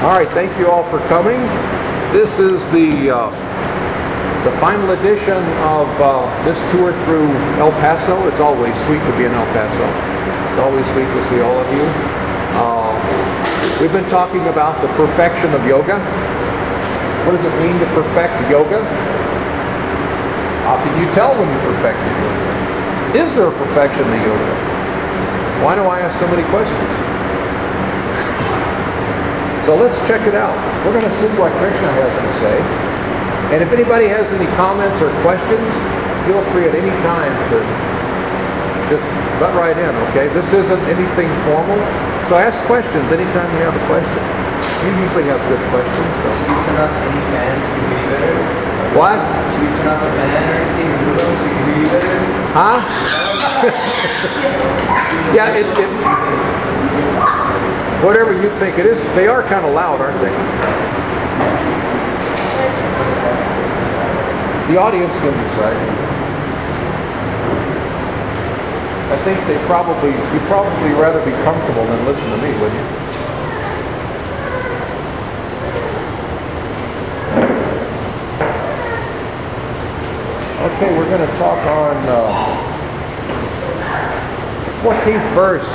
All right, thank you all for coming. This is the final edition of this tour through El Paso. It's always sweet to be in El Paso. It's always sweet to see all of you. We've been talking about the perfection of yoga. What does it mean to perfect yoga? How can you tell when you perfect yoga? Is there a perfection to yoga? Why do I ask so many questions? So let's check it out. We're going to see what Krishna has to say. And if anybody has any comments or questions, feel free at any time to just butt right in, okay? This isn't anything formal. So ask questions anytime you have a question. You usually have good questions. So. Should we turn off any fans so you can hear you better? What? Should we turn off a fan or anything in the room so you can hear you better? Huh? Yeah, whatever you think it is, they are kind of loud, aren't they? The audience can decide. I think you'd probably rather be comfortable than listen to me, wouldn't you? Okay, we're going to talk on the 14th verse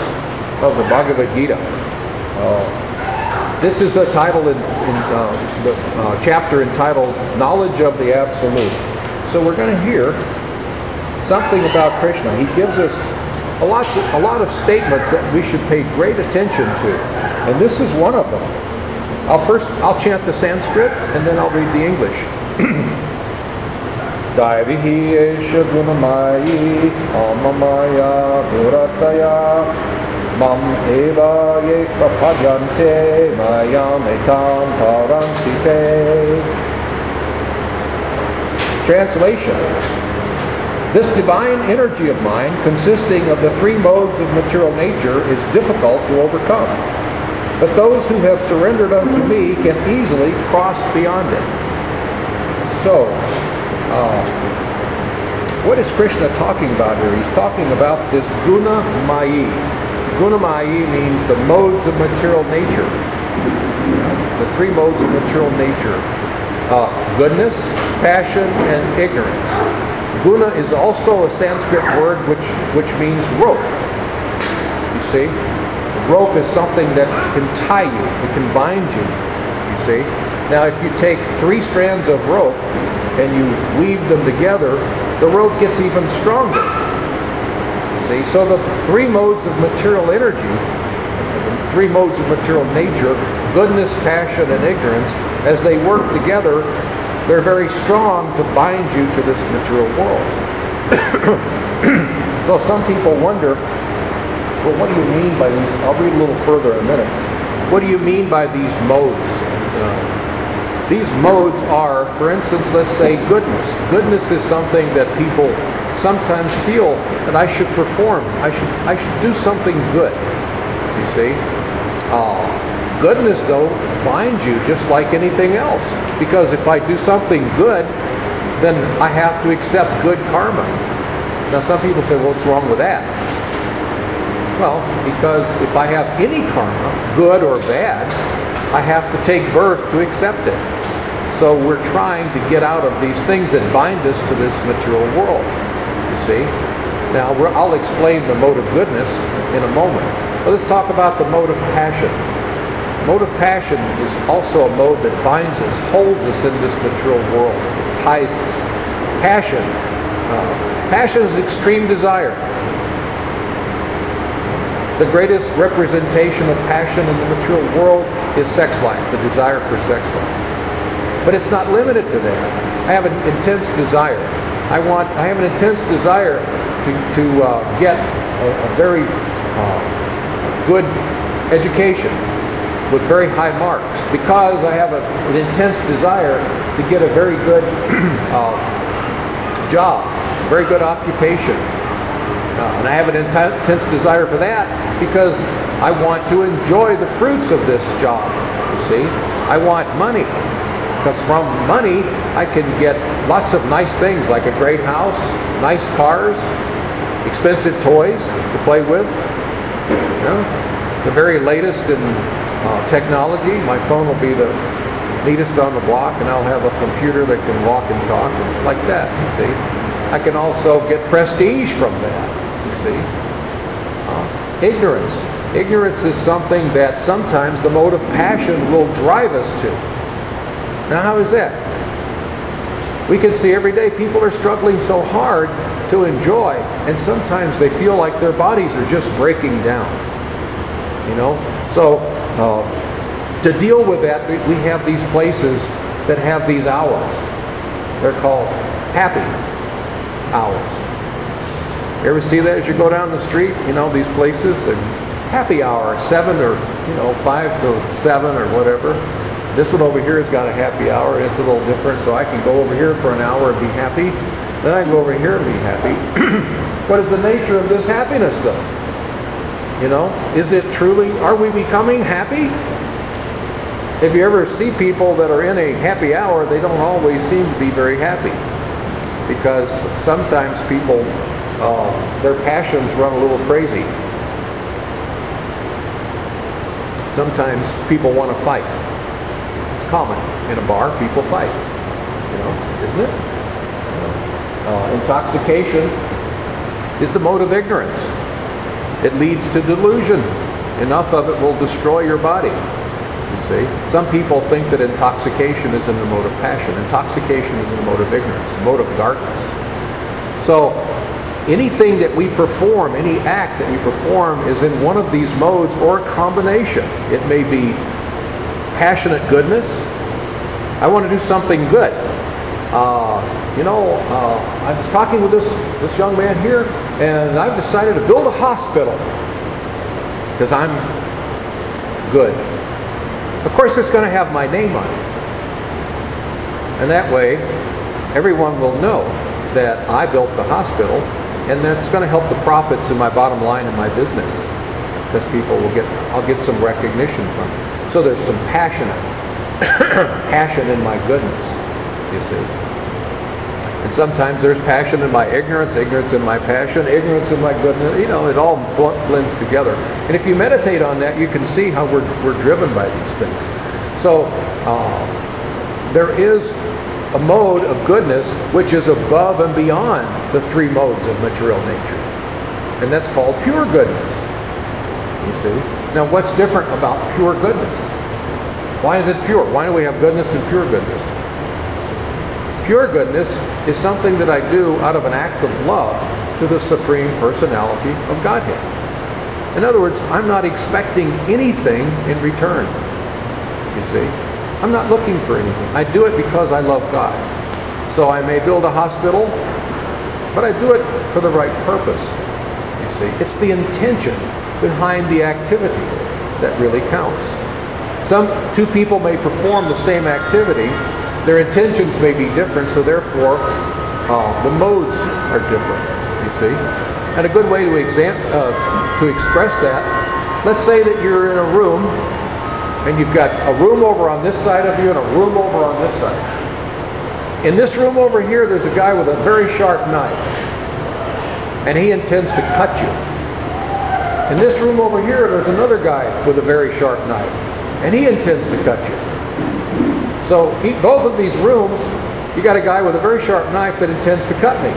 of the Bhagavad Gita. This is the title in the chapter entitled Knowledge of the Absolute. So we're going to hear something about Krishna. He gives us a lot of statements that we should pay great attention to, and this is one of them. I'll chant the Sanskrit and then I'll read the English. Daivihi esha gunamayi amamaya burataya Mam eva ye prapajante mayam etam tarantite. Translation. This divine energy of mine, consisting of the three modes of material nature, is difficult to overcome. But those who have surrendered unto me can easily cross beyond it. So, what is Krishna talking about here? He's talking about this gunamayi. Gunamayi means the modes of material nature. The three modes of material nature. Goodness, passion, and ignorance. Guna is also a Sanskrit word which means rope. You see? Rope is something that can tie you, it can bind you. You see? Now if you take three strands of rope and you weave them together, the rope gets even stronger. See? So the three modes of material energy, three modes of material nature, goodness, passion, and ignorance, as they work together, they're very strong to bind you to this material world. So some people wonder, well, what do you mean by these? I'll read a little further in a minute. What do you mean by these modes? These modes are, for instance, let's say goodness. Goodness is something that people sometimes feel that I should perform. I should do something good, you see. Goodness, though, binds you just like anything else. Because if I do something good, then I have to accept good karma. Now, some people say, well, what's wrong with that? Well, because if I have any karma, good or bad, I have to take birth to accept it. So we're trying to get out of these things that bind us to this material world. See? Now, I'll explain the mode of goodness in a moment. But let's talk about the mode of passion. Mode of passion is also a mode that binds us, holds us in this material world, ties us. Passion. Passion is extreme desire. The greatest representation of passion in the material world is sex life, the desire for sex life. But it's not limited to that. I have an intense desire. I have an intense desire to get a very good education with very high marks, because I have an intense desire to get a very good job, very good occupation. And I have an intense desire for that because I want to enjoy the fruits of this job, you see. I want money, because from money I can get lots of nice things, like a great house, nice cars, expensive toys to play with, you know, the very latest in technology. My phone will be the neatest on the block, and I'll have a computer that can walk and talk, and like that, you see. I can also get prestige from that, you see. Ignorance. Ignorance is something that sometimes the mode of passion will drive us to. Now, how is that? We can see every day people are struggling so hard to enjoy, and sometimes they feel like their bodies are just breaking down, you know. So to deal with that, we have these places that have these hours. They're called happy hours. You ever see that as you go down the street? You know, these places, and happy hour, 7 or, you know, 5 till 7 or whatever. This one over here has got a happy hour. It's a little different, so I can go over here for an hour and be happy. Then I can go over here and be happy. What is the nature of this happiness, though? You know, is it truly, are we becoming happy? If you ever see people that are in a happy hour, they don't always seem to be very happy, because sometimes people, their passions run a little crazy. Sometimes people want to fight. It's common. In a bar, people fight, you know, isn't it? Intoxication is the mode of ignorance. It leads to delusion. Enough of it will destroy your body. See, some people think that intoxication is in the mode of passion. Intoxication is in the mode of ignorance, the mode of darkness. So anything that we perform, any act that we perform, is in one of these modes or a combination. It may be passionate goodness. I want to do something good. I was talking with this young man here, and I've decided to build a hospital because I'm good. Of course, it's going to have my name on it. And that way, everyone will know that I built the hospital, and that's going to help the profits in my bottom line in my business, because people will get, I'll get some recognition from it. So there's some passion in my goodness, you see. And sometimes there's passion in my ignorance, ignorance in my passion, ignorance in my goodness. You know, it all blends together. And if you meditate on that, you can see how we're driven by these things. So there is a mode of goodness which is above and beyond the three modes of material nature. And that's called pure goodness, you see. Now, what's different about pure goodness? Why is it pure? Why do we have goodness and pure goodness? Pure goodness is something that I do out of an act of love to the Supreme Personality of Godhead. In other words, I'm not expecting anything in return, you see. I'm not looking for anything. I do it because I love God. So I may build a hospital, but I do it for the right purpose, you see. It's the intention behind the activity that really counts. Two people may perform the same activity. Their intentions may be different, so therefore the modes are different, you see. And a good way to express that, let's say that you're in a room, and you've got a room over on this side of you and a room over on this side. In this room over here, there's a guy with a very sharp knife, and he intends to cut you. In this room over here, there's another guy with a very sharp knife, and he intends to cut you. So both of these rooms, you got a guy with a very sharp knife that intends to cut me.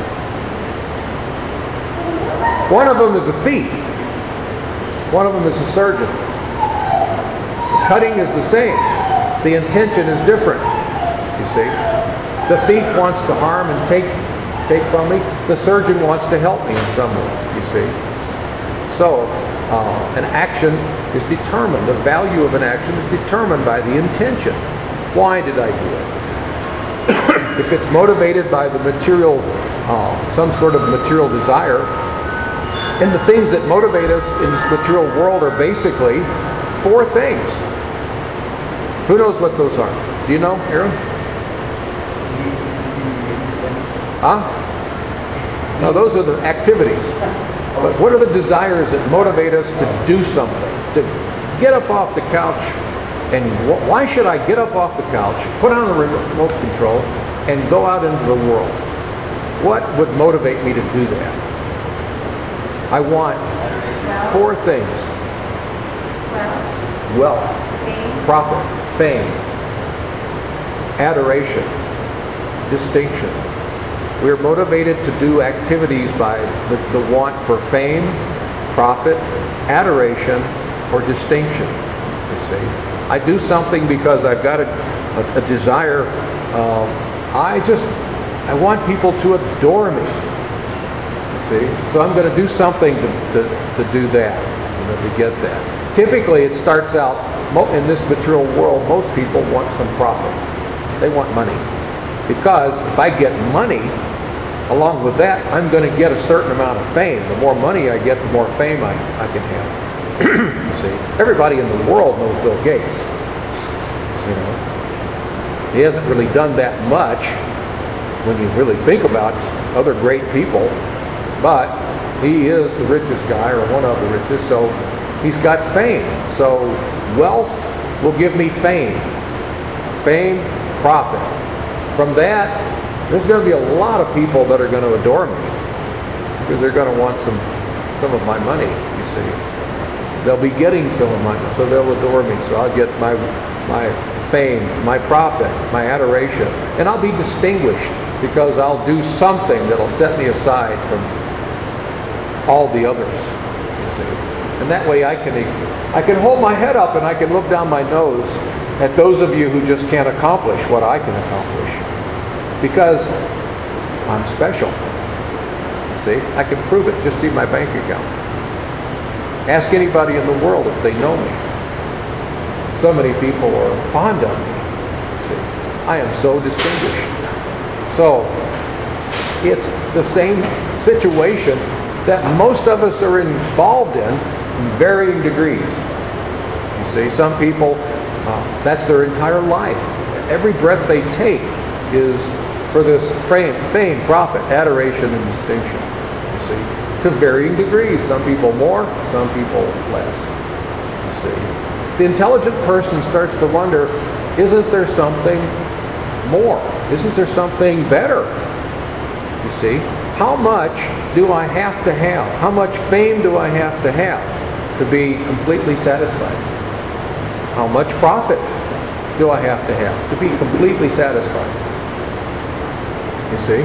One of them is a thief. One of them is a surgeon. The cutting is the same. The intention is different, you see. The thief wants to harm and take from me. The surgeon wants to help me in some way, you see. So an action is determined. The value of an action is determined by the intention. Why did I do it? If it's motivated by the material, some sort of material desire, and the things that motivate us in this material world are basically four things. Who knows what those are? Do you know, Aaron? Huh? No, those are the activities. But what are the desires that motivate us to do something? To get up off the couch. And why should I get up off the couch, put on the remote control, and go out into the world? What would motivate me to do that? I want four things. Wealth. profit, fame, adoration, distinction. We are motivated to do activities by the want for fame, profit, adoration, or distinction. You see, I do something because I've got a desire. I want people to adore me. You see, so I'm going to do something to do that, to get that. Typically, it starts out in this material world. Most people want some profit. They want money, because if I get money, along with that, I'm going to get a certain amount of fame. The more money I get, the more fame I can have. You see, everybody in the world knows Bill Gates. You know, he hasn't really done that much when you really think about other great people, but he is the richest guy, or one of the richest, so he's got fame. So wealth will give me fame. Fame, profit. From that, there's going to be a lot of people that are going to adore me, because they're going to want some of my money, you see. They'll be getting some of my money, so they'll adore me. So I'll get my fame, my profit, my adoration. And I'll be distinguished, because I'll do something that'll set me aside from all the others, you see. And that way I can hold my head up and I can look down my nose at those of you who just can't accomplish what I can accomplish, because I'm special. See, I can prove it. Just see my bank account. Ask anybody in the world if they know me. So many people are fond of me. See, I am so distinguished. So it's the same situation that most of us are involved in varying degrees. You see, some people, that's their entire life. Every breath they take is for this fame, profit, adoration, and distinction, you see, to varying degrees. Some people more, some people less, you see. The intelligent person starts to wonder, isn't there something more? Isn't there something better? You see, how much do I have to have? How much fame do I have to have to be completely satisfied? How much profit do I have to be completely satisfied? You see?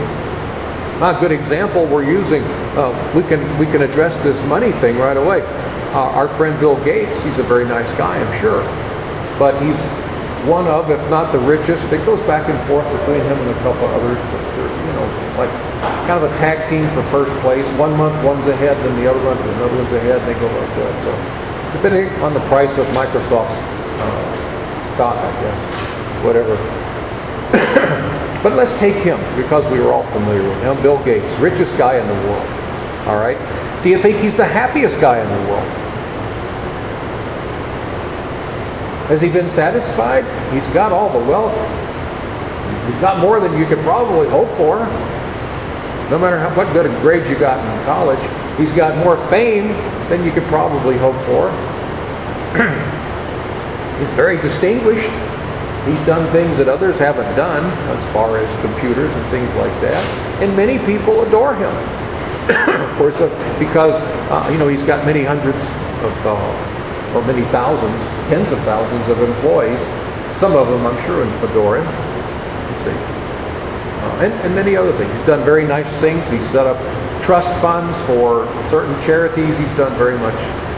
A good example we're using, we can address this money thing right away. Our friend Bill Gates, he's a very nice guy, I'm sure. But he's one of, if not the richest. It goes back and forth between him and a couple others. But there's, you know, like kind of a tag team for first place. 1 month one's ahead, then the other month another one's ahead, and they go like that. So depending on the price of Microsoft's stock, I guess, whatever. But let's take him, because we were all familiar with him. Bill Gates, richest guy in the world. All right? Do you think he's the happiest guy in the world? Has he been satisfied? He's got all the wealth. He's got more than you could probably hope for. No matter what good a grade you got in college, he's got more fame than you could probably hope for. He's very distinguished. He's done things that others haven't done as far as computers and things like that. And many people adore him. Of course, because you know, he's got many hundreds of, or many thousands, tens of thousands of employees. Some of them, I'm sure, adore him. You see. And many other things. He's done very nice things. He's set up trust funds for certain charities. He's done very much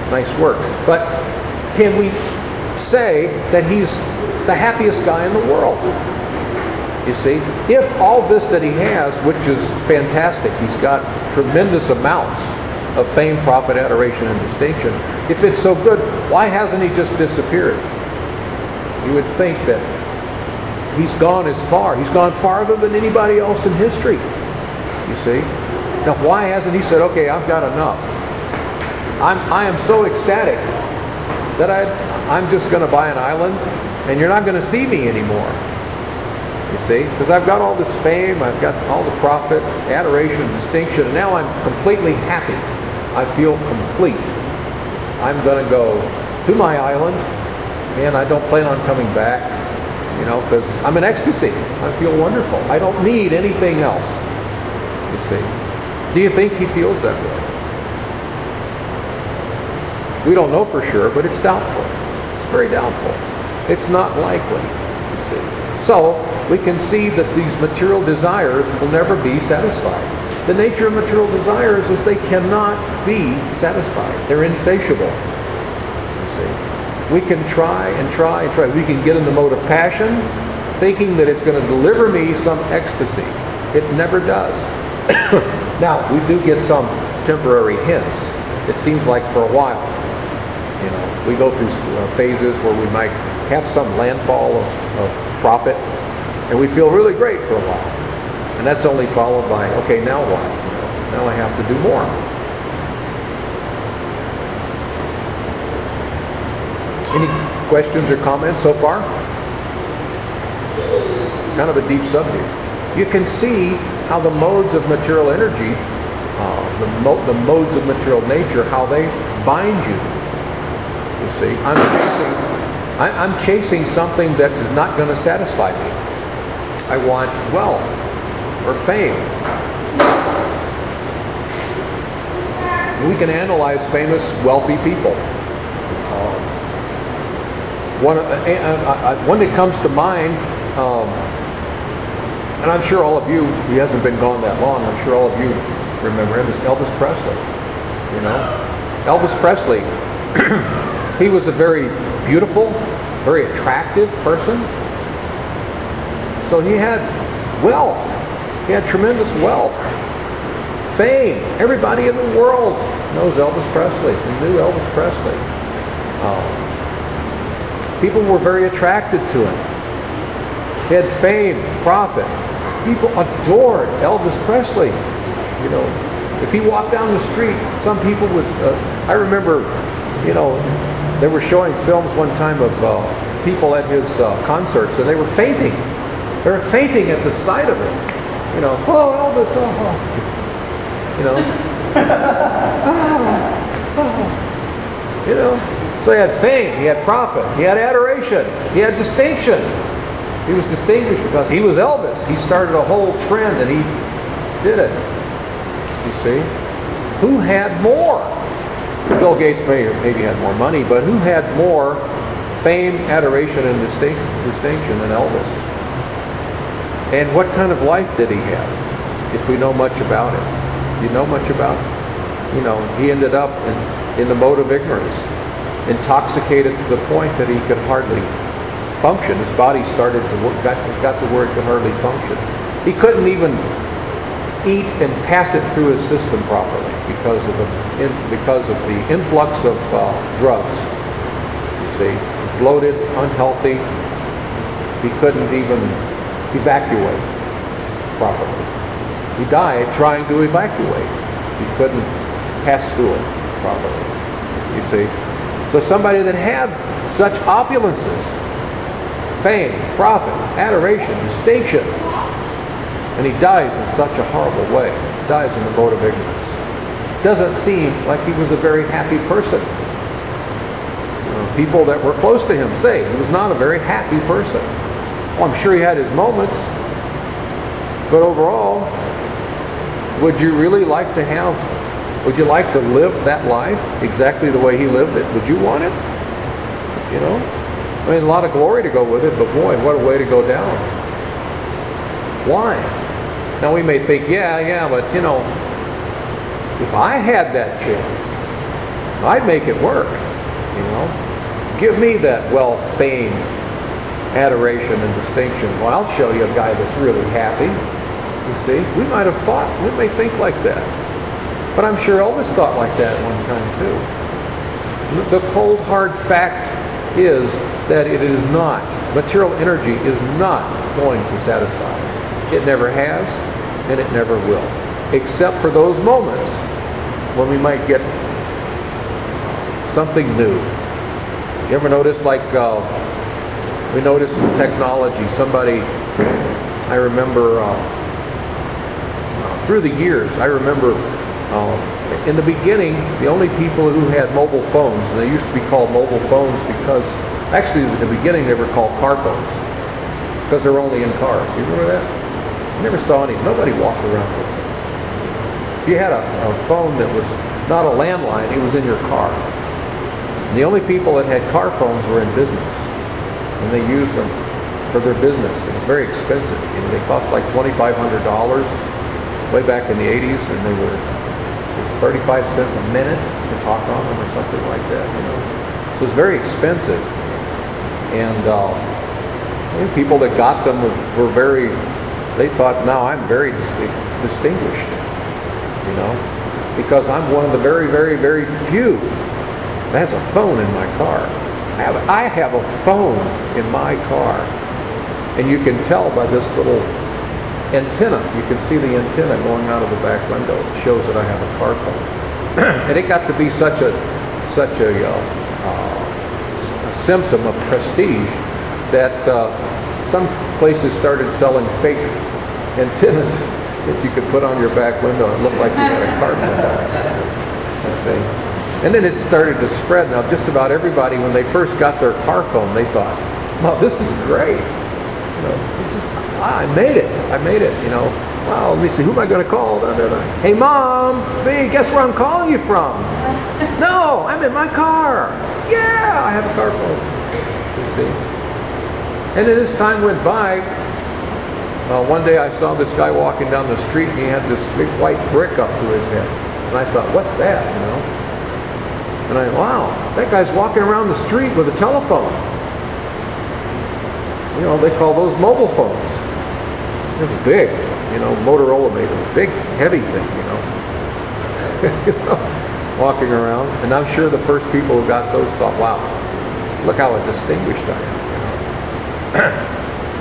nice work. But can we say that he's the happiest guy in the world? You see, if all this that he has, which is fantastic, he's got tremendous amounts of fame, profit, adoration, and distinction. If it's so good, why hasn't he just disappeared? You would think that he's gone as far. He's gone farther than anybody else in history. You see? Now, why hasn't he said, okay, I've got enough. I am so ecstatic that I'm just going to buy an island and you're not going to see me anymore. You see? Because I've got all this fame, I've got all the profit, adoration, distinction, and now I'm completely happy. I feel complete. I'm going to go to my island and I don't plan on coming back, you know, because I'm in ecstasy. I feel wonderful. I don't need anything else. You see? Do you think he feels that way? We don't know for sure, but it's doubtful. It's very doubtful. It's not likely, you see. So we conceive that these material desires will never be satisfied. The nature of material desires is they cannot be satisfied. They're insatiable. We can try and try and try. We can get in the mode of passion, thinking that it's going to deliver me some ecstasy. It never does. Now, we do get some temporary hints. It seems like for a while, you know, we go through phases where we might have some landfall of profit, and we feel really great for a while. And that's only followed by, okay, now what? Now I have to do more. Any questions or comments so far? Kind of a deep subject. You can see how the modes of material energy, the modes of material nature, how they bind you. You see, I'm chasing something that is not going to satisfy me. I want wealth or fame. We can analyze famous, wealthy people. One that comes to mind, and I'm sure all of you, he hasn't been gone that long, I'm sure all of you remember him, is Elvis Presley. You know, Elvis Presley, he was a very beautiful, very attractive person. So he had wealth, he had tremendous wealth, fame. Everybody in the world knows Elvis Presley, we knew Elvis Presley. People were very attracted to him. He had fame, profit. People adored Elvis Presley. You know, if he walked down the street, some people would... I remember, you know, they were showing films one time of people at his concerts, and they were fainting. They were fainting at the sight of him. You know, oh, Elvis, oh, oh. You know, oh, oh. You know. So he had fame, he had profit, he had adoration, he had distinction. He was distinguished because he was Elvis. He started a whole trend and he did it. You see? Who had more? Bill Gates maybe had more money, but who had more fame, adoration, and distinction than Elvis? And what kind of life did he have? If we know much about it. You know much about it? You know, he ended up in the mode of ignorance. Intoxicated to the point that he could hardly function. His body started to work, got to where it could hardly function. He couldn't even eat and pass it through his system properly because of the influx of drugs. You see, bloated, unhealthy. He couldn't even evacuate properly. He died trying to evacuate. He couldn't pass through it properly. You see. So somebody that had such opulences, fame, profit, adoration, distinction, and he dies in such a horrible way, dies in the mode of ignorance. Doesn't seem like he was a very happy person. People that were close to him say he was not a very happy person. Well, I'm sure he had his moments, but overall, would you really like to have... Would you like to live that life exactly the way he lived it? Would you want it? You know? I mean, a lot of glory to go with it, but boy, what a way to go down. Why? Now we may think, yeah, but you know, if I had that chance, I'd make it work, you know? Give me that wealth, fame, adoration, and distinction. Well, I'll show you a guy that's really happy. You see? We might have thought, we may think like that. But I'm sure Elvis thought like that at one time too. The cold hard fact is that it is not, material energy is not going to satisfy us. It never has and it never will. Except for those moments when we might get something new. You ever notice like, we notice in technology, somebody, I remember through the years, I remember in the beginning, the only people who had mobile phones, and they used to be called mobile phones because, actually, in the beginning, they were called car phones because they're only in cars. You remember that? You never saw any. Nobody walked around with them. If you had a phone that was not a landline, it was in your car. And the only people that had car phones were in business. and they use them for their business. It was very expensive. You know, they cost like $2,500 way back in the 80s, and they were 35 cents a minute to talk on them or something like that, you know. So it's very expensive. And people that got them were very, they thought, now I'm very distinguished, you know, because I'm one of the very, very, very few that has a phone in my car. I have a phone in my car. And you can tell by this little antenna. You can see the antenna going out of the back window. It shows that I have a car phone. And it got to be such a symptom of prestige that some places started selling fake antennas that you could put on your back window. It looked like you had a car phone. Okay. And then it started to spread. Now, just about everybody, when they first got their car phone, they thought, "Wow, this is great! You know, this is I made it! I made it! You know, wow! Let me see, who am I going to call? Hey, Mom, it's me. Guess where I'm calling you from? No, I'm in my car. Yeah, I have a car phone. You see." And then as time went by, one day I saw this guy walking down the street, and he had this big white brick up to his head. And I thought, "What's that?" You know. And I, wow, that guy's walking around the street with a telephone. You know, they call those mobile phones. It was big, you know, Motorola made them. Big, heavy thing, you know. You know, walking around. And I'm sure the first people who got those thought, wow, look how distinguished I am. You know.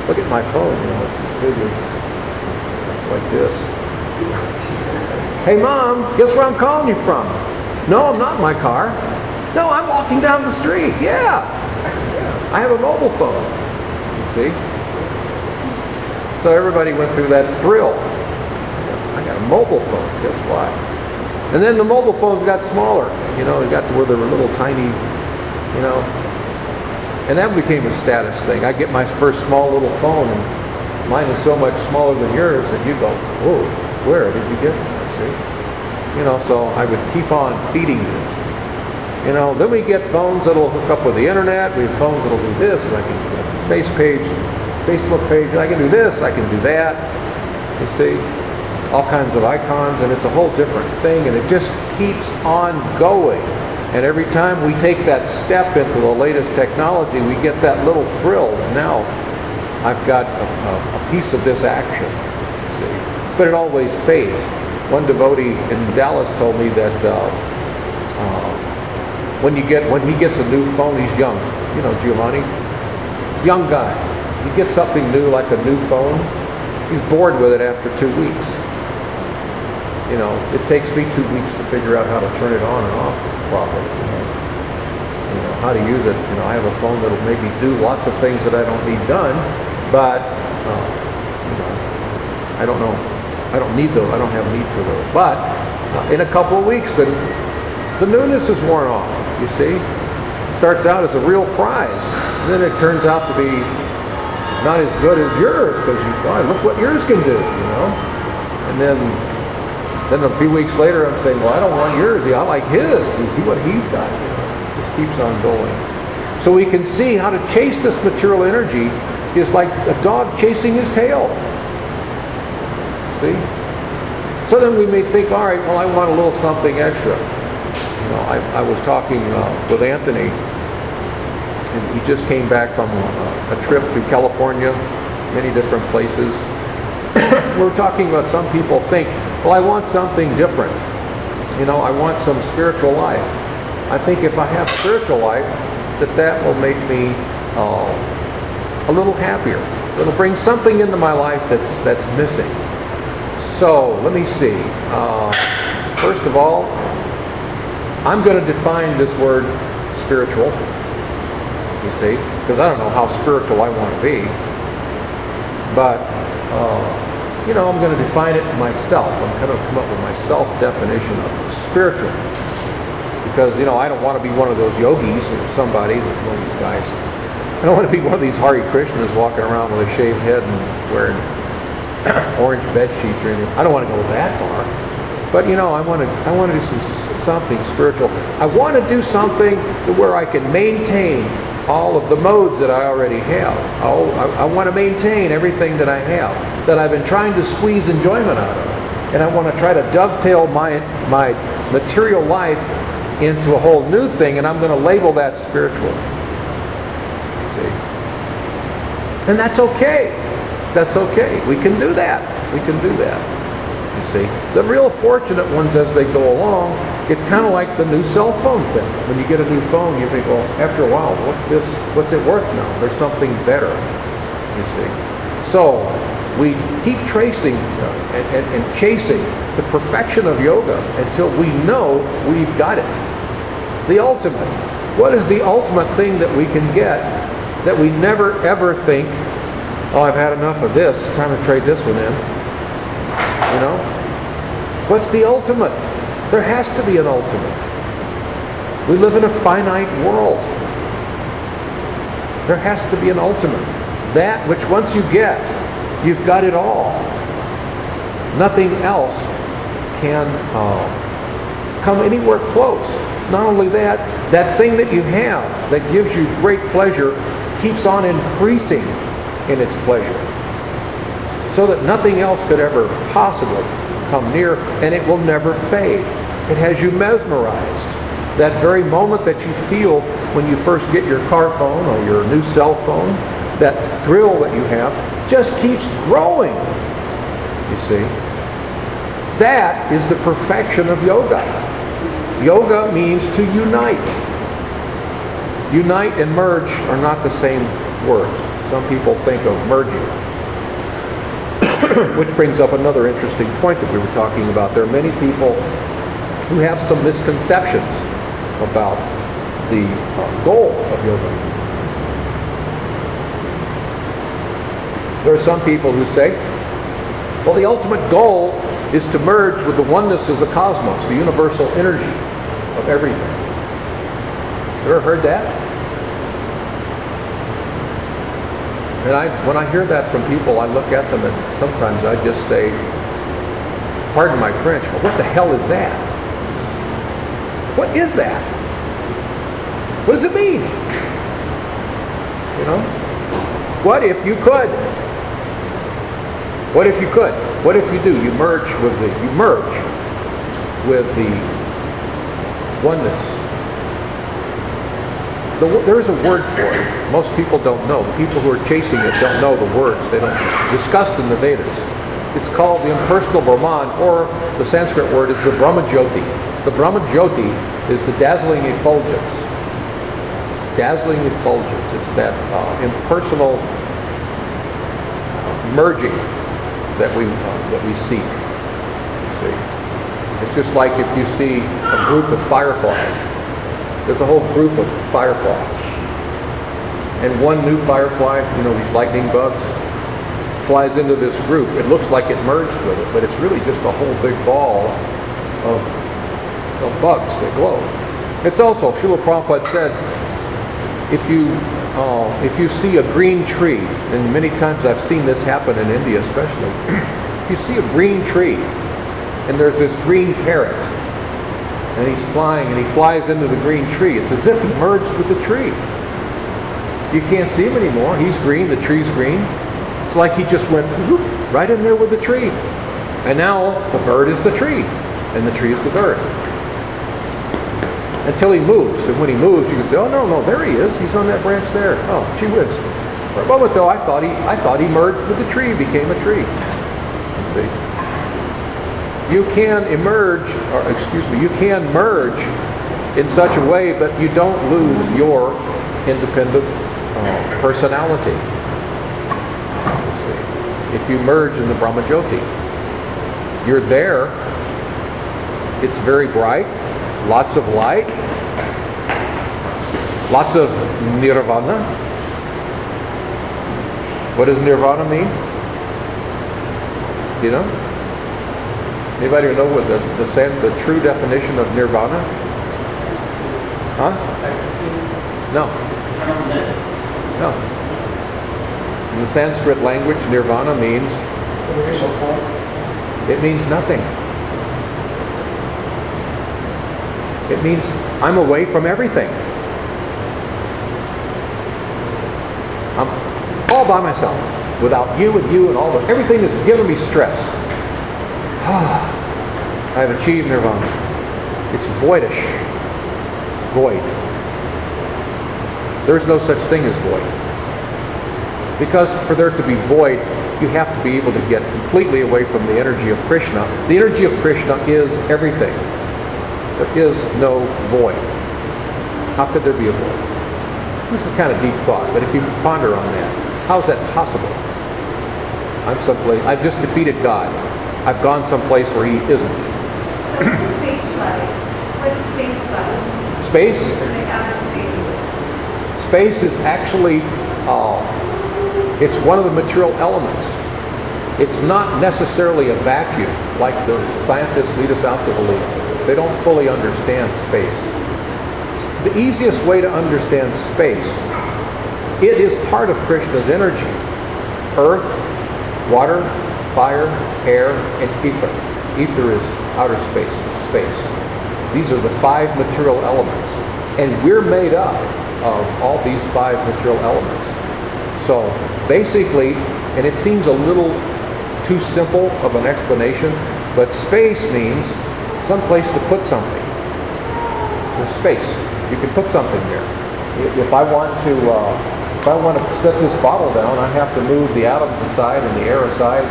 Look at my phone, you know, it's as big as, it's like this. Hey, Mom, guess where I'm calling you from? No, I'm not in my car. No, I'm walking down the street. Yeah. I have a mobile phone. You see? So everybody went through that thrill. I got a mobile phone. Guess why? And then the mobile phones got smaller. You know, it got to where they were little tiny, you know. And that became a status thing. I get my first small little phone, and mine is so much smaller than yours that you go, whoa, where did you get it? See? You know, so I would keep on feeding this. You know, then we get phones that'll hook up with the internet. We have phones that'll do this. I can do a Facebook page. I can do this. I can do that. You see, all kinds of icons, and it's a whole different thing. And it just keeps on going. And every time we take that step into the latest technology, we get that little thrill. And now I've got a piece of this action. You see, but it always fades. One devotee in Dallas told me that when he gets a new phone, he's young. You know, Giovanni, he's a young guy. He gets something new, like a new phone. He's bored with it after 2 weeks. You know, it takes me 2 weeks to figure out how to turn it on and off properly. You know how to use it. You know, I have a phone that'll maybe do lots of things that I don't need done, but you know, I don't know. I don't need those. I don't have need for those. But in a couple of weeks, the newness is worn off, you see. It starts out as a real prize. And then it turns out to be not as good as yours, because you thought, look what yours can do, you know. And then a few weeks later, I'm saying, well, I don't want yours. I like his. Do you see what he's got? You know, it just keeps on going. So we can see how to chase this material energy is like a dog chasing his tail. See? So then we may think, all right, well, I want a little something extra. You know, I was talking with Anthony, and he just came back from a trip through California, many different places. We're talking about some people think, well, I want something different. You know, I want some spiritual life. I think if I have spiritual life, that will make me a little happier. It'll bring something into my life that's missing. So, let me see. First of all, I'm going to define this word spiritual, you see, because I don't know how spiritual I want to be. But, you know, I'm going to define it myself. I'm going to come up with my self-definition of spiritual. Because, you know, I don't want to be one of those yogis or somebody, one of these guys. I don't want to be one of these Hare Krishnas walking around with a shaved head and wearing orange bed sheets or anything. I don't want to go that far, but you know, I want to do something spiritual. I want to do something to where I can maintain all of the modes that I already have. I want to maintain everything that I have, that I've been trying to squeeze enjoyment out of. And I want to try to dovetail my material life into a whole new thing, and I'm going to label that spiritual. See? And that's okay. That's okay. We can do that. We can do that. You see? The real fortunate ones as they go along, it's kind of like the new cell phone thing. When you get a new phone, you think, well, after a while, what's this? What's it worth now? There's something better. You see? So we keep tracing and chasing the perfection of yoga until we know we've got it. The ultimate. What is the ultimate thing that we can get that we never ever think, oh, I've had enough of this, it's time to trade this one in. You know? What's the ultimate? There has to be an ultimate. We live in a finite world. There has to be an ultimate. That which once you get, you've got it all. Nothing else can come anywhere close. Not only that, that thing that you have that gives you great pleasure keeps on increasing in its pleasure, so that nothing else could ever possibly come near, and it will never fade. It has you mesmerized. That very moment that you feel when you first get your car phone or your new cell phone, that thrill that you have just keeps growing. You see? That is the perfection of yoga. Yoga means to unite. Unite and merge are not the same words. Some people think of merging. Which brings up another interesting point that we were talking about. There are many people who have some misconceptions about the goal of yoga. There are some people who say, well, the ultimate goal is to merge with the oneness of the cosmos, the universal energy of everything. Have you ever heard that? And when I hear that from people, I look at them and sometimes I just say, pardon my French, but what the hell is that? What is that? What does it mean? You know? What if you could? What if you could? What if you do? You merge with the oneness. There is a word for it. Most people don't know. People who are chasing it don't know the words. They don't discussed in the Vedas. It's called the impersonal Brahman, or the Sanskrit word is the Brahma Jyoti. The Brahma Jyoti is the dazzling effulgence. Dazzling effulgence. It's that impersonal merging that we seek. You see, it's just like if you see a group of fireflies. There's a whole group of fireflies, and one new firefly, you know, these lightning bugs, flies into this group. It looks like it merged with it, but it's really just a whole big ball of bugs that glow. It's also, Srila Prabhupada said, if you see a green tree, and many times I've seen this happen in India especially, if you see a green tree and there's this green parrot and he's flying and he flies into the green tree, it's as if he merged with the tree. You can't see him anymore. He's green, the tree's green. It's like he just went zoop, right in there with the tree. And now the bird is the tree and the tree is the bird. Until he moves, and when he moves, you can say, "Oh no, there he is! He's on that branch there." Oh, gee whiz! For a moment though, I thought he merged with the tree, became a tree. You see, you can merge in such a way that you don't lose your independent personality. You see, if you merge in the Brahma Jyoti, you're there. It's very bright. Lots of light, lots of nirvana. What does nirvana mean? Do you know? Anybody know what the true definition of nirvana? Ecstasy. Huh? Ecstasy. No. Eternalness. No. In the Sanskrit language, nirvana means. It means nothing. It means I'm away from everything. all by myself, without you and you and all the everything that's given me stress. I have achieved nirvana. It's voidish. Void. There's no such thing as void. Because for there to be void, you have to be able to get completely away from the energy of Krishna. The energy of Krishna is everything. There is no void. How could there be a void? This is kind of deep thought, but if you ponder on that, how is that possible? I'm someplace, I've just defeated God. I've gone someplace where he isn't. So what is space like? What is space like? Space? Like outer space. Space is actually... it's one of the material elements. It's not necessarily a vacuum, like the scientists lead us out to believe. They don't fully understand space. The easiest way to understand space, it is part of Krishna's energy. Earth, water, fire, air, and ether. Ether is outer space, space. These are the five material elements. And we're made up of all these five material elements. So basically, and it seems a little too simple of an explanation, but space means someplace to put something. There's space. You can put something there. If I want to set this bottle down, I have to move the atoms aside and the air aside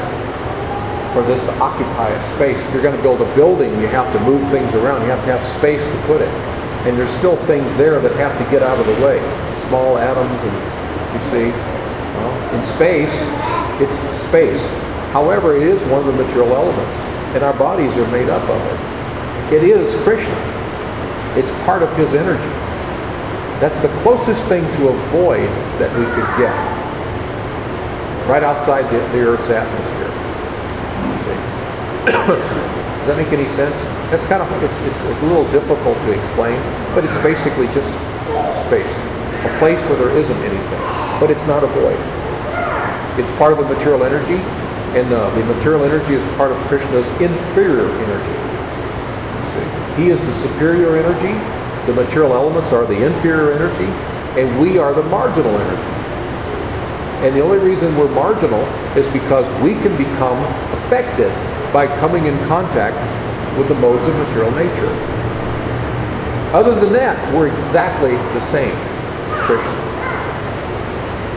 for this to occupy a space. If you're going to build a building, you have to move things around. You have to have space to put it. And there's still things there that have to get out of the way. Small atoms and... You see, well, in space, it's space. However, it is one of the material elements, and our bodies are made up of it. It is Krishna. It's part of his energy. That's the closest thing to a void that we could get, right outside the Earth's atmosphere. You see. Does that make any sense? That's kind of it's a little difficult to explain, but it's basically just space, a place where there isn't anything. But it's not a void. It's part of the material energy, and the material energy is part of Krishna's inferior energy. See? He is the superior energy, the material elements are the inferior energy, and we are the marginal energy. And the only reason we're marginal is because we can become affected by coming in contact with the modes of material nature. Other than that, we're exactly the same as Krishna.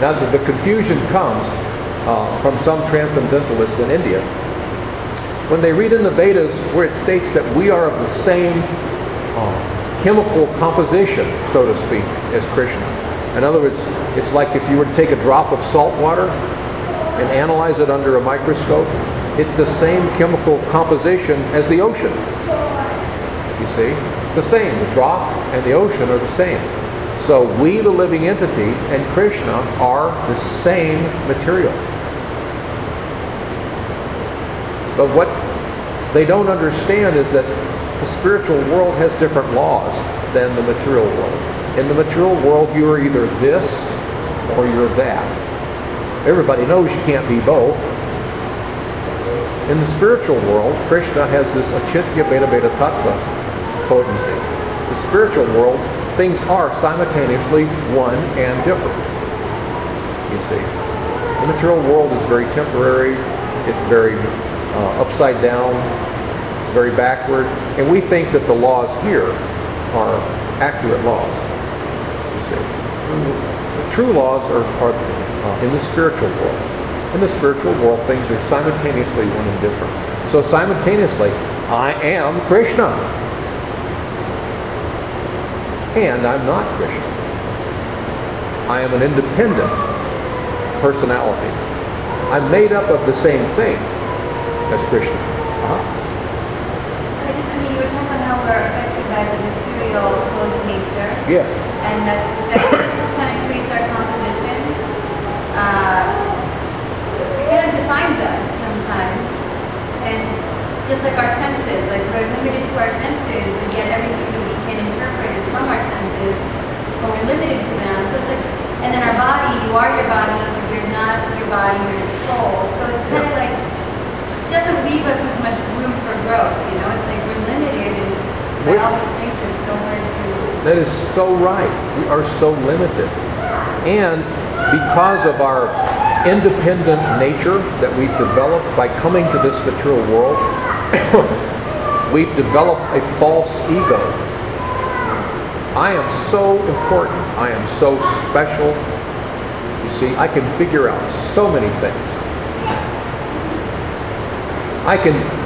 Now, the confusion comes from some transcendentalists in India. When they read in the Vedas where it states that we are of the same chemical composition, so to speak, as Krishna. In other words, it's like if you were to take a drop of salt water and analyze it under a microscope, it's the same chemical composition as the ocean. You see? It's the same. The drop and the ocean are the same. So we, the living entity, and Krishna are the same material. But what they don't understand is that the spiritual world has different laws than the material world. In the material world, you are either this or you're that. Everybody knows you can't be both. In the spiritual world, Krishna has this achintya-bheda-bheda-tattva potency. The spiritual world, things are simultaneously one and different. You see, the material world is very temporary, it's very upside down, it's very backward, and we think that the laws here are accurate laws. You see, the true laws are in the spiritual world. In the spiritual world, things are simultaneously one and different. So simultaneously, I am Krishna. And I'm not Krishna. I am an independent personality. I'm made up of the same thing as Krishna. So I just mean, you were talking about how we're affected by the material world of nature. Yeah. And that kind of creates our composition. It kind of defines us sometimes. And just like our senses, like we're limited to our senses, but yet everything that we can interpret is from our senses, but we're limited to them. So it's like, and then our body, you are your body, but you're not your body, you're your soul. So it's kind of like, it doesn't leave us with much room for growth, you know? It's like we're limited and by all these things that are so hard to... That is so right. We are so limited. And because of our independent nature that we've developed by coming to this material world, we've developed a false ego. I am so important. I am so special. You see, I can figure out so many things.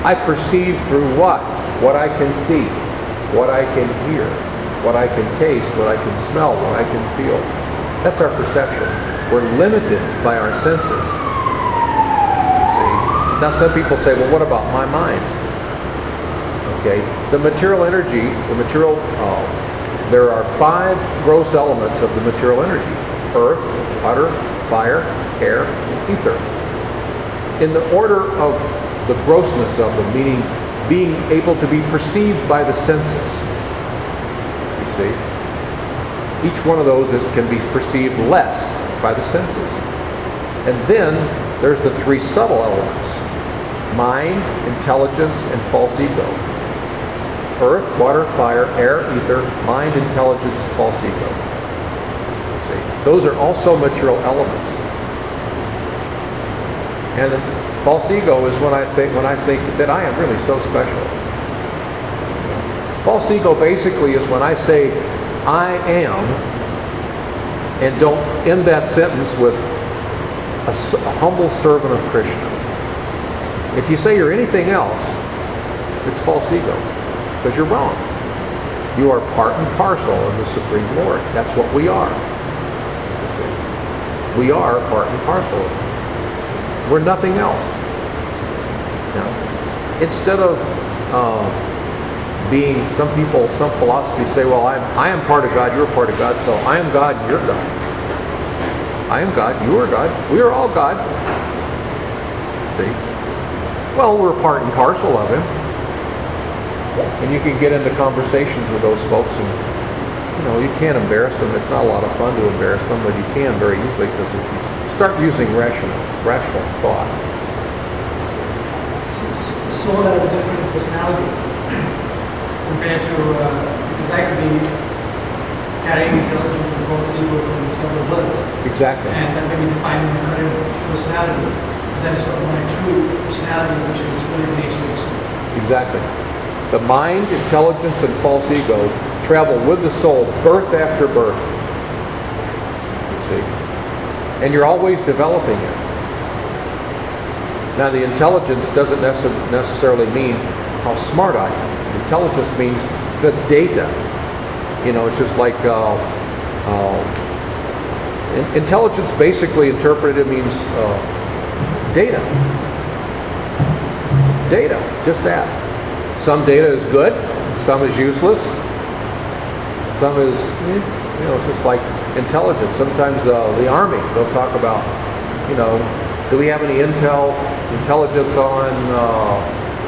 I perceive through what I can see, what I can hear, what I can taste, what I can smell, what I can feel. That's our perception. We're limited by our senses. You see? Now some people say, well, what about my mind? Okay, the material energy, there are 5 gross elements of the material energy: earth, water, fire, air, and ether. In the order of the grossness of them, meaning being able to be perceived by the senses. You see? Each one of those can be perceived less by the senses. And then there's the 3 subtle elements: mind, intelligence, and false ego. Earth, water, fire, air, ether, mind, intelligence, false ego. You see? Those are also material elements. And false ego is when I think that I am really so special. False ego basically is when I say I am, and don't end that sentence with a humble servant of Krishna. If you say you're anything else, it's false ego, because you're wrong. You are part and parcel of the Supreme Lord. That's what we are. We are part and parcel of Him. We're nothing else. Now, instead of being, some philosophies say, well, I am part of God, you're part of God, so I am God, you're God. I am God, you are God, we are all God. See? Well, we're part and parcel of Him. And you can get into conversations with those folks, and you can't embarrass them. It's not a lot of fun to embarrass them, but you can very easily, because if you start using rational thought. The soul has a different personality compared to, because I could be carrying intelligence and false ego from several births. Exactly. And that may be defining my current personality, but that is not my true personality, which is really the nature of the soul. Exactly. The mind, intelligence, and false ego travel with the soul birth after birth. You see? And you're always developing it. Now, the intelligence doesn't necessarily mean how smart I am. Intelligence means the data. It's just like intelligence, basically interpreted, means data. Data, just that. Some data is good, some is useless, some is, it's just like intelligence. Sometimes the Army, they'll talk about, do we have any intelligence on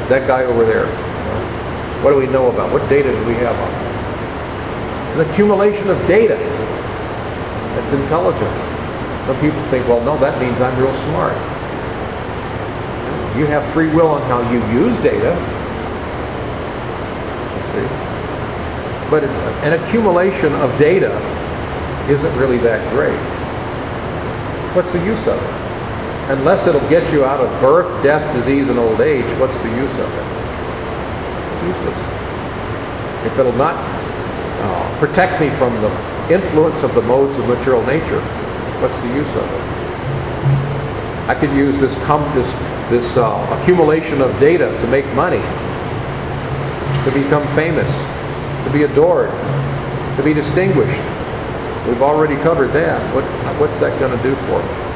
that guy over there? What do we know about? What data do we have on him? An accumulation of data. That's intelligence. Some people think, well, no, that means I'm real smart. You have free will on how you use data. You see? But an accumulation of data isn't really that great. What's the use of it? Unless it'll get you out of birth, death, disease, and old age, what's the use of it? It's useless. If it'll not protect me from the influence of the modes of material nature, what's the use of it? I could use this accumulation of data to make money, to become famous, to be adored, to be distinguished. We've already covered that. What's that going to do for me?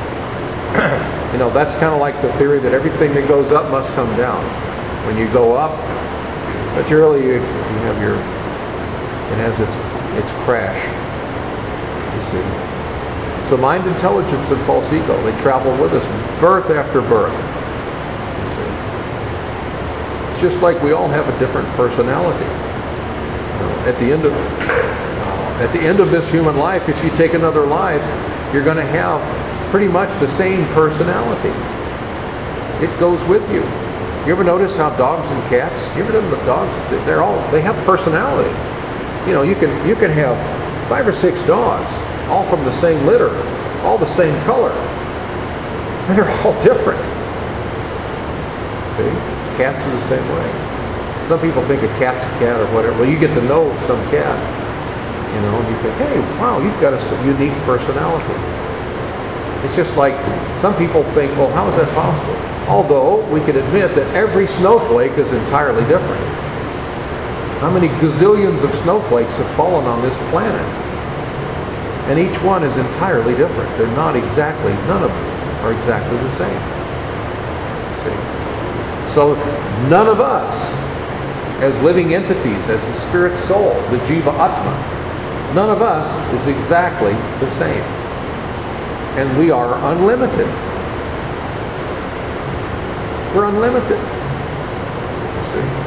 That's kind of like the theory that everything that goes up must come down. When you go up, materially, it has its crash. You see. So mind, intelligence, and false ego, they travel with us birth after birth. You see. It's just like we all have a different personality. At the end of this human life, if you take another life, you're going to have pretty much the same personality. It goes with you. You ever notice how dogs and cats? You ever notice the dogs? They have personality. You can have 5 or 6 dogs, all from the same litter, all the same color. And they're all different. See? Cats are the same way. Some people think a cat's a cat or whatever. Well, you get to know some cat, you know, and you think, hey, wow, you've got a unique personality. It's just like some people think, well, how is that possible? Although we can admit that every snowflake is entirely different. How many gazillions of snowflakes have fallen on this planet? And each one is entirely different. They're not exactly, none of them are exactly the same. See? So none of us, as living entities, as the spirit soul, the jiva-atma, none of us is exactly the same. And we are unlimited. We're unlimited. See?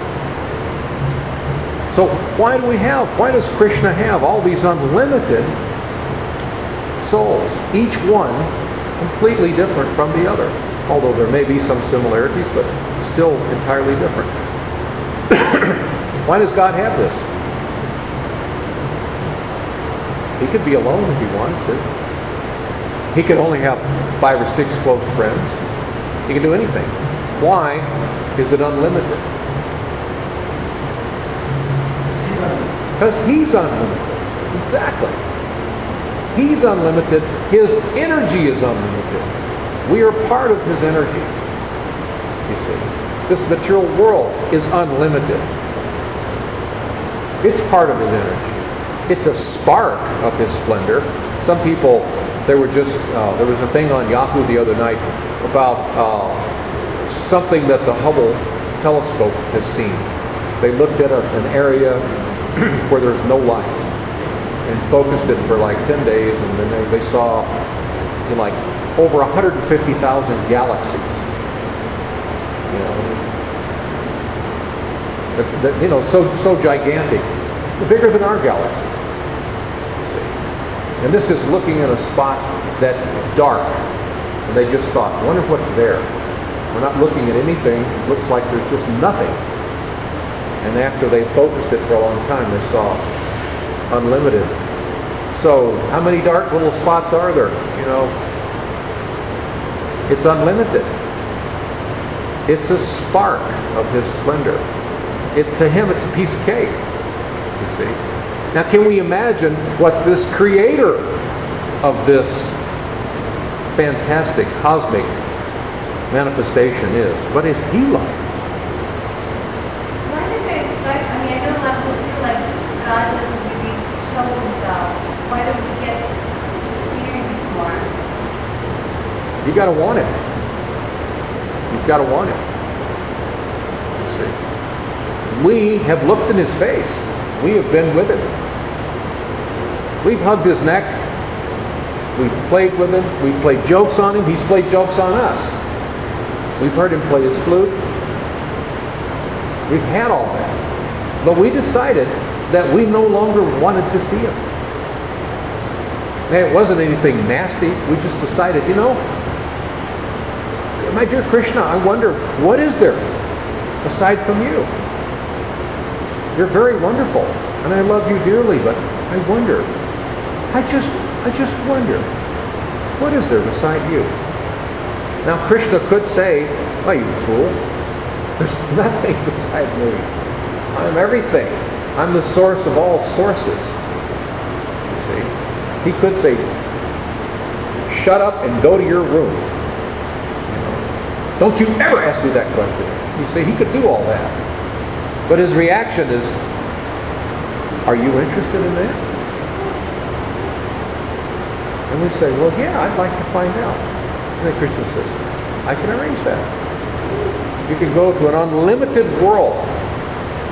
So why does Krishna have all these unlimited souls? Each one completely different from the other. Although there may be some similarities, but still entirely different. Why does God have this? He could be alone if he wanted to. He could only have 5 or 6 close friends. He can do anything. Why is it unlimited? Because he's unlimited. Exactly. He's unlimited. His energy is unlimited. We are part of his energy. You see, this material world is unlimited. It's part of his energy. It's a spark of his splendor. Some people, they were just, there was a thing on Yahoo the other night about something that the Hubble telescope has seen. They looked at an area where there's no light and focused it for like 10 days, and then they saw like over 150,000 galaxies. You know, that, so gigantic, bigger than our galaxy. See? And this is looking at a spot that's dark, and they just thought, I wonder what's there. We're not looking at anything. It looks like there's just nothing. And after they focused it for a long time, they saw unlimited. So how many dark little spots are there? You know, it's unlimited. It's a spark of his splendor. To him, it's a piece of cake, you see. Now, can we imagine what this creator of this fantastic cosmic manifestation is? What is he like? You got to want it. You've got to want it. See? We have looked in his face. We have been with him. We've hugged his neck. We've played with him. We've played jokes on him. He's played jokes on us. We've heard him play his flute. We've had all that. But we decided that we no longer wanted to see him. And it wasn't anything nasty. We just decided, you know, my dear Krishna, I wonder, what is there aside from you? You're very wonderful, and I love you dearly, but I wonder. I just wonder, what is there beside you? Now, Krishna could say, oh, you fool, there's nothing beside me. I'm everything. I'm the source of all sources. You see, he could say, shut up and go to your room. Don't you ever ask me that question. You see, he could do all that. But his reaction is, are you interested in that? And we say, well, yeah, I'd like to find out. And then Krishna says, I can arrange that. You can go to an unlimited world,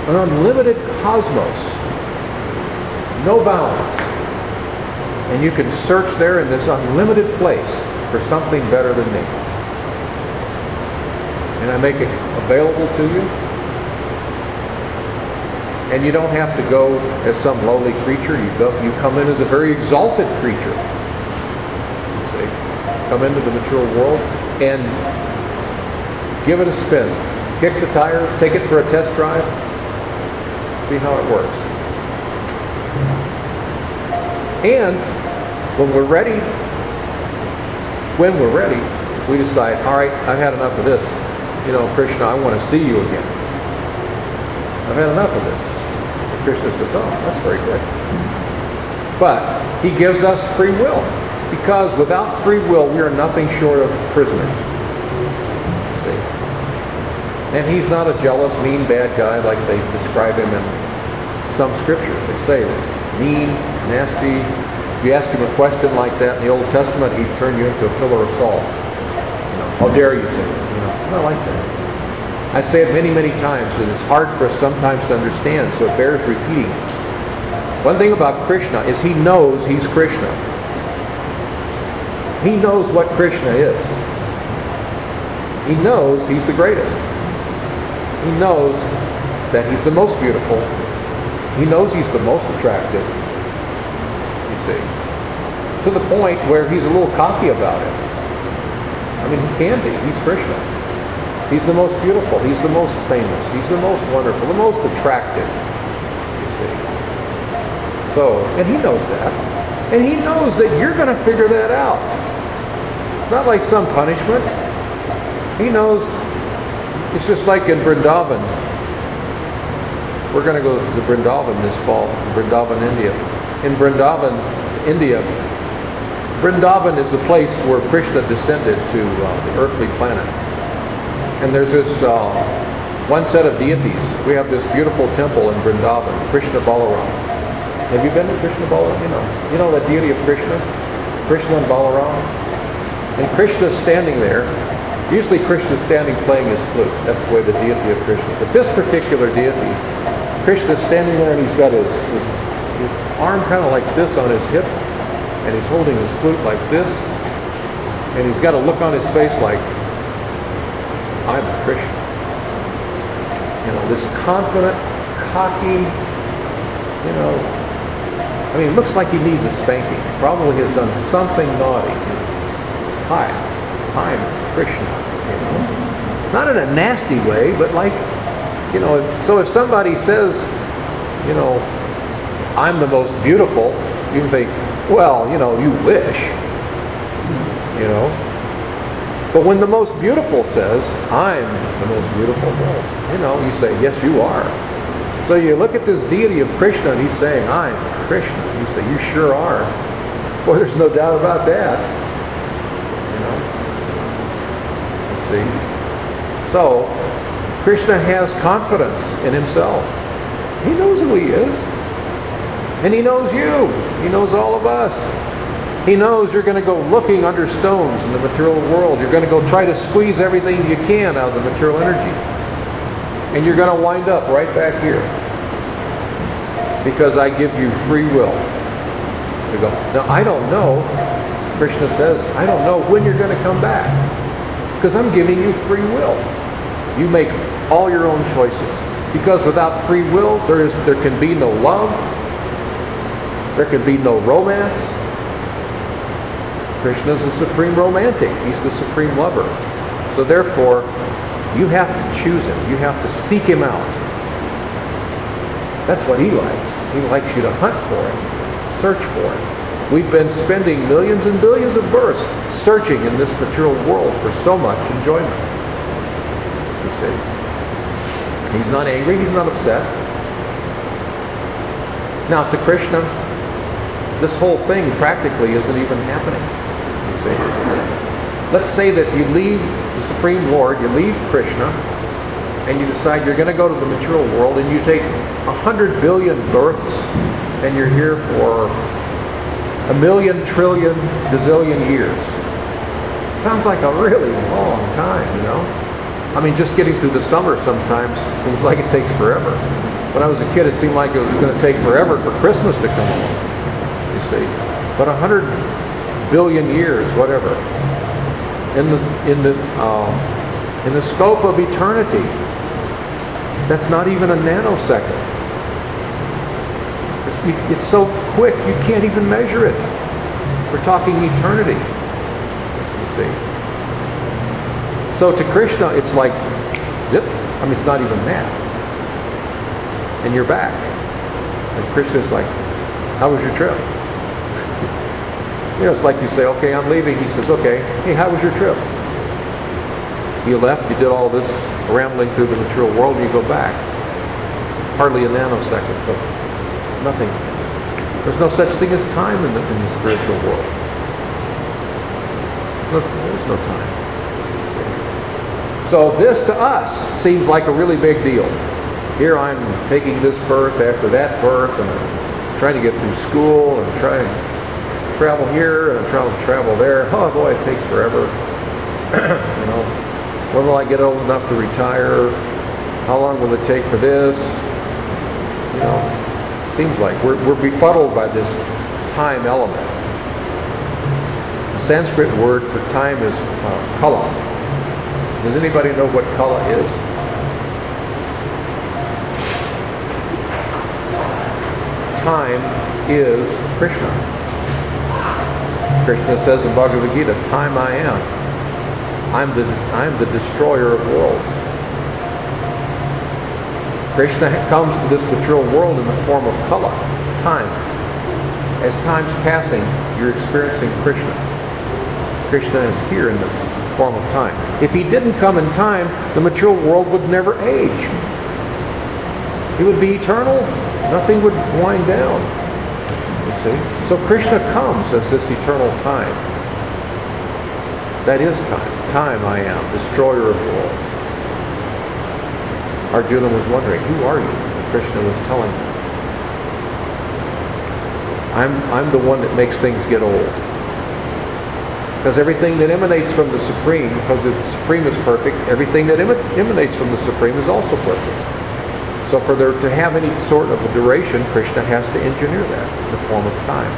an unlimited cosmos, no bounds. And you can search there in this unlimited place for something better than me. And I make it available to you. And you don't have to go as some lowly creature. You come in as a very exalted creature. You see, come into the material world and give it a spin. Kick the tires, take it for a test drive, see how it works. And when we're ready, we decide, all right, I've had enough of this. You know, Krishna, I want to see you again. I've had enough of this. And Krishna says, oh, that's very good. But he gives us free will, because without free will, we are nothing short of prisoners. See? And he's not a jealous, mean, bad guy like they describe him in some scriptures. They say he's mean, nasty. If you ask him a question like that in the Old Testament, he'd turn you into a pillar of salt. You know, how dare you say that? You know, it's not like that. I say it many, many times, and it's hard for us sometimes to understand, so it bears repeating. One thing about Krishna is he knows he's Krishna. He knows what Krishna is. He knows he's the greatest. He knows that he's the most beautiful. He knows he's the most attractive. You see. To the point where he's a little cocky about it. I mean, he can be. He's Krishna. He's the most beautiful. He's the most famous. He's the most wonderful. The most attractive. You see. So, and he knows that. And he knows that you're going to figure that out. It's not like some punishment. He knows. It's just like in Vrindavan. We're going to go to Vrindavan this fall, Vrindavan, India. In Vrindavan, India, Vrindavan is the place where Krishna descended to the earthly planet. And there's this one set of deities. We have this beautiful temple in Vrindavan, Krishna Balaram. Have you been to Krishna Balaram? You know the deity of Krishna? Krishna and Balaram? And Krishna's standing there. Usually Krishna's standing playing his flute. That's the way the deity of Krishna. But this particular deity, Krishna's standing there and he's got his arm kind of like this on his hip, and he's holding his flute like this, and he's got a look on his face like, I'm Krishna. You know, this confident, cocky, you know, I mean, it looks like he needs a spanking. Probably has done something naughty. Hi, I'm Krishna. You know? Not in a nasty way, but like, you know, so if somebody says, you know, I'm the most beautiful, you can think, well, you know, you wish, you know. But when the most beautiful says, I'm the most beautiful, well, you know, you say, yes, you are. So you look at this deity of Krishna, and he's saying, I'm Krishna. You say, you sure are. Well, there's no doubt about that. You know, see. So Krishna has confidence in himself. He knows who he is. And he knows you. He knows all of us. He knows you're going to go looking under stones in the material world. You're going to go try to squeeze everything you can out of the material energy. And you're going to wind up right back here. Because I give you free will to go. Now, I don't know, Krishna says, I don't know when you're going to come back. Because I'm giving you free will. You make all your own choices. Because without free will, there can be no love. There can be no romance. Krishna is the supreme romantic. He's the supreme lover. So therefore, you have to choose him. You have to seek him out. That's what he likes. He likes you to hunt for him, search for him. We've been spending millions and billions of births searching in this material world for so much enjoyment. He's not angry, he's not upset. Now to Krishna, this whole thing practically isn't even happening. You see. Let's say that you leave the Supreme Lord, you leave Krishna, and you decide you're going to go to the material world, and you take 100 billion births, and you're here for 1 million trillion gazillion years. Sounds like a really long time, you know? I mean, just getting through the summer sometimes seems like it takes forever. When I was a kid, it seemed like it was going to take forever for Christmas to come along, you see. But 100 billion years, whatever, in the scope of eternity, that's not even a nanosecond. It's so quick you can't even measure it. We're talking eternity, you see. So to Krishna, it's like, zip. I mean, it's not even that. And you're back. And Krishna's like, how was your trip? You know, it's like you say, okay, I'm leaving. He says, okay, hey, how was your trip? You left, you did all this rambling through the material world, and you go back. Hardly a nanosecond, so nothing. There's no such thing as time in the spiritual world. There's no time. So this to us seems like a really big deal. Here I'm taking this birth after that birth, and I'm trying to get through school, and I'm trying to travel here, and I'm trying to travel there. Oh boy, it takes forever. You know, when will I get old enough to retire? How long will it take for this? You know, it seems like we're befuddled by this time element. The Sanskrit word for time is kala. Does anybody know what kala is? Time is Krishna. Krishna says in Bhagavad Gita, "Time I am. I'm the destroyer of worlds." Krishna comes to this material world in the form of kala, time. As time's passing, you're experiencing Krishna. Krishna is here in the form of time. If he didn't come in time, the material world would never age. It would be eternal. Nothing would wind down. You see? So Krishna comes as this eternal time. That is time. Time I am, destroyer of worlds. Arjuna was wondering, who are you? And Krishna was telling him, I'm the one that makes things get old. Because everything that emanates from the Supreme, because the Supreme is perfect, everything that emanates from the Supreme is also perfect. So for there to have any sort of a duration, Krishna has to engineer that in the form of time.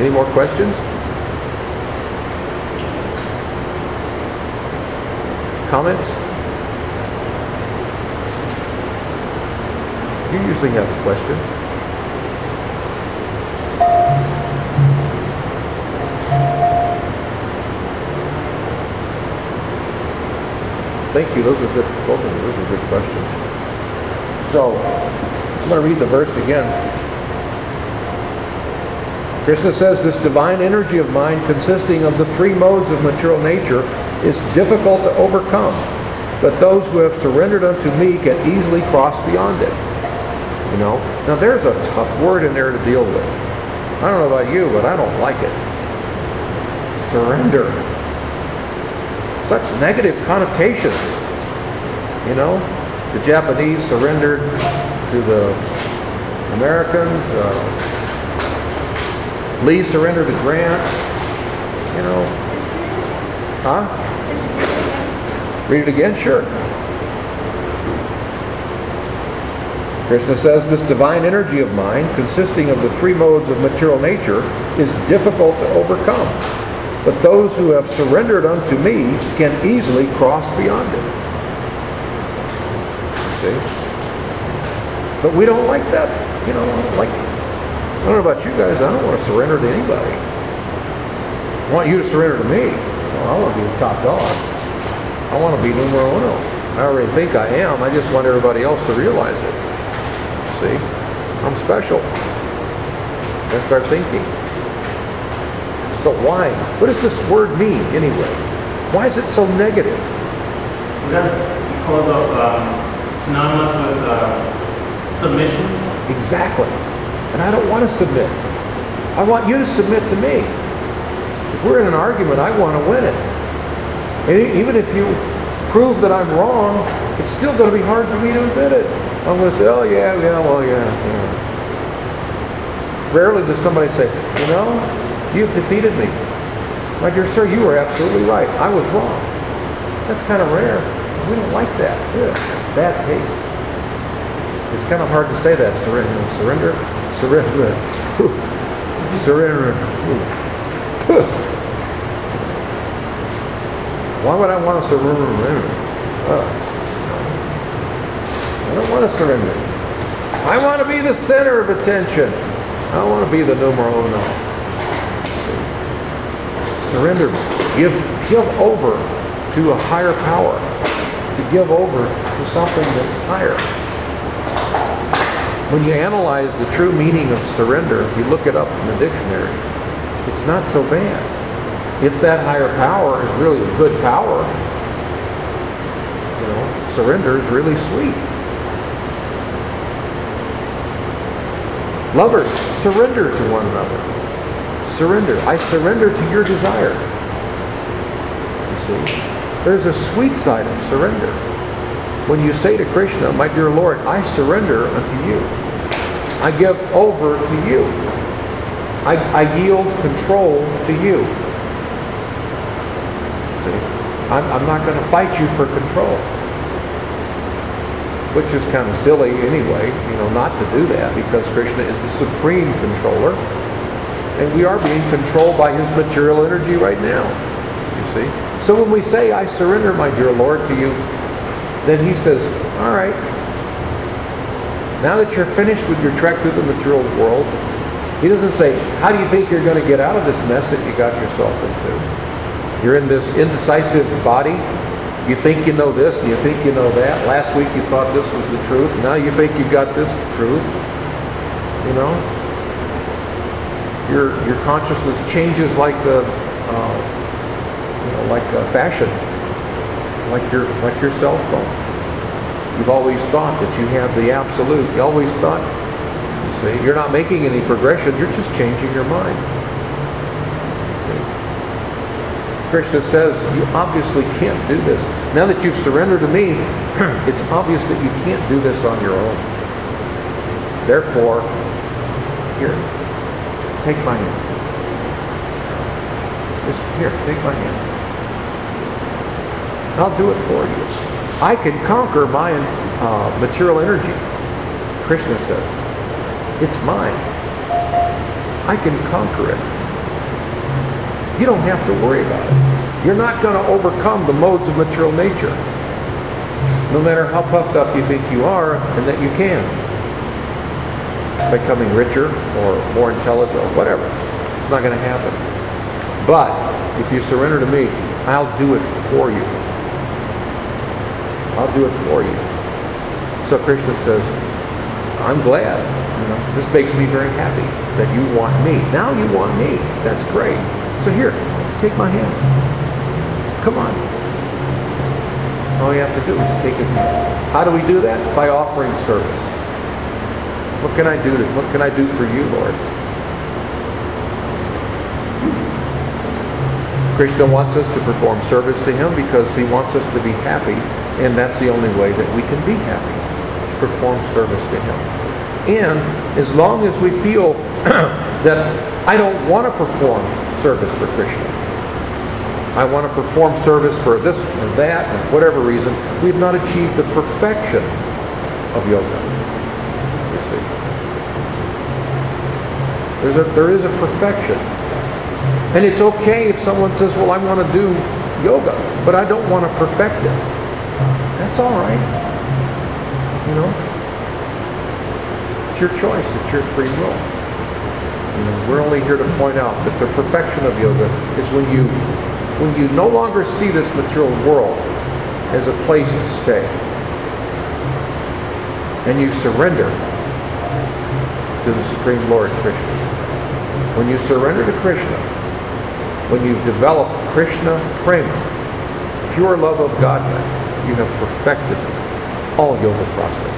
Any more questions? Comments? You usually have a question. Thank you. Those are good. Both of them. Those are good questions. So I'm going to read the verse again. Krishna says this divine energy of mind consisting of the three modes of material nature is difficult to overcome, but those who have surrendered unto me can easily cross beyond it. You know, now there's a tough word in there to deal with. I don't know about you, but I don't like it. Surrender. Such negative connotations. You know, the Japanese surrendered to the Americans. Lee surrendered to Grant, you know. Huh? Read it again? Sure. Krishna says this divine energy of mind, consisting of the three modes of material nature, is difficult to overcome. But those who have surrendered unto me can easily cross beyond it. See? But we don't like that, you know, I don't know about you guys, I don't want to surrender to anybody. I want you to surrender to me. Well, I want to be the top dog. I want to be numero uno. I already think I am. I just want everybody else to realize it. See? I'm special. That's our thinking. So why? What does this word mean, anyway? Why is it so negative? Because of synonymous with submission. Exactly. And I don't want to submit. I want you to submit to me. If we're in an argument, I want to win it. And even if you prove that I'm wrong, it's still going to be hard for me to admit it. I'm going to say, oh yeah, well yeah. Rarely does somebody say, you know, you've defeated me. My dear sir, you were absolutely right. I was wrong. That's kind of rare. We don't like that. Yeah. Bad taste. It's kind of hard to say that. Surrender. Why would I want to surrender? I don't want to surrender. I want to be the center of attention. I don't want to be the numero uno. Surrender. Give over to a higher power. To give over to something that's higher. When you analyze the true meaning of surrender, if you look it up in the dictionary, it's not so bad. If that higher power is really a good power, you know, surrender is really sweet. Lovers, surrender to one another. Surrender. I surrender to your desire. You see, there's a sweet side of surrender. When you say to Krishna, my dear Lord, I surrender unto you. I give over to you. I yield control to you. See, I'm not going to fight you for control. Which is kind of silly anyway, you know, not to do that, because Krishna is the supreme controller. And we are being controlled by his material energy right now. You see? So when we say, I surrender, my dear Lord, to you, then he says, all right, now that you're finished with your trek through the material world, he doesn't say, how do you think you're going to get out of this mess that you got yourself into? You're in this indecisive body. You think you know this and you think you know that. Last week you thought this was the truth. Now you think you got this truth. You know? Your consciousness changes like the, fashion. Like your cell phone. You've always thought that you have the absolute. You always thought... See, you're not making any progression, you're just changing your mind. See? Krishna says, you obviously can't do this. Now that you've surrendered to me, it's obvious that you can't do this on your own. Therefore, here, take my hand. Just here, take my hand. I'll do it for you. I can conquer my material energy, Krishna says. It's mine. I can conquer it. You don't have to worry about it. You're not going to overcome the modes of material nature, no matter how puffed up you think you are and that you can. Becoming richer or more intelligent or whatever. It's not going to happen. But if you surrender to me, I'll do it for you. I'll do it for you. So Krishna says, I'm glad. You know, this makes me very happy that you want me. Now you want me. That's great. So here, take my hand. Come on. All you have to do is take his hand. How do we do that? By offering service. What can I do? What can I do for you, Lord? Krishna wants us to perform service to him because he wants us to be happy, and that's the only way that we can be happy. To perform service to him. And as long as we feel that I don't want to perform service for Krishna, I want to perform service for this or that, or whatever reason, we've not achieved the perfection of yoga. You see, there is a perfection, and it's okay if someone says, "Well, I want to do yoga, but I don't want to perfect it." That's all right, you know. Your choice, it's your free will. You know, we're only here to point out that the perfection of yoga is when you no longer see this material world as a place to stay, and you surrender to the Supreme Lord Krishna. When you surrender to Krishna, when you've developed Krishna prema, pure love of God, you have perfected all yoga processes.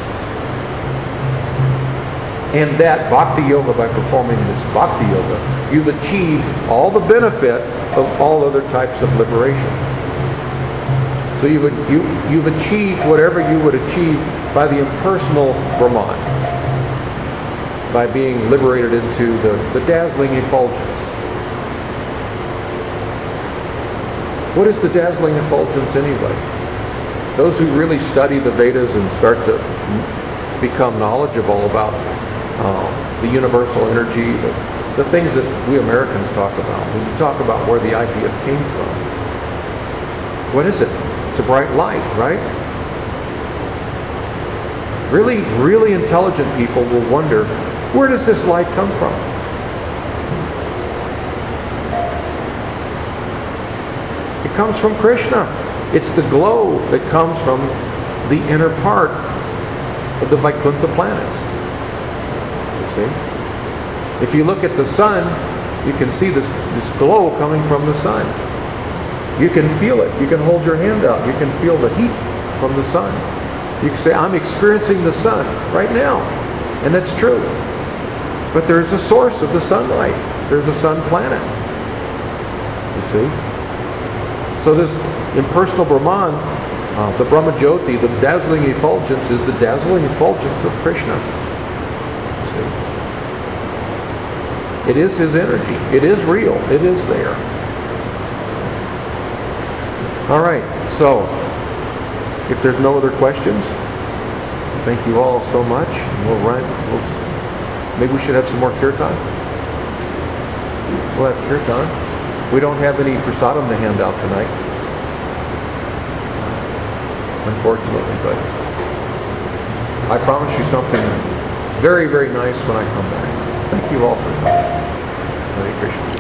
And that bhakti yoga, by performing this bhakti yoga, you've achieved all the benefit of all other types of liberation. So you've achieved whatever you would achieve by the impersonal Brahman, by being liberated into the dazzling effulgence. What is the dazzling effulgence anyway? Those who really study the Vedas and start to become knowledgeable about the universal energy, the things that we Americans talk about. We talk about where the idea came from. What is it? It's a bright light, right? Really, really intelligent people will wonder, where does this light come from? It comes from Krishna. It's the glow that comes from the inner part of the Vaikuntha planets. See? If you look at the sun, You can see this glow coming from the sun. You can feel it. You can hold your hand out. You can feel the heat from the sun. You can say, I'm experiencing the sun right now. And that's true. But there's a source of the sunlight. There's a sun planet. You see? So this impersonal Brahman, the Brahma Jyoti, the dazzling effulgence, is the dazzling effulgence of Krishna. You see? It is his energy. It is real. It is there. All right. So, if there's no other questions, thank you all so much. Maybe we should have some more kirtan. We'll have kirtan. We don't have any prasadam to hand out tonight, unfortunately, but I promise you something very, very nice when I come back. Thank you all for coming. Hare Krishna.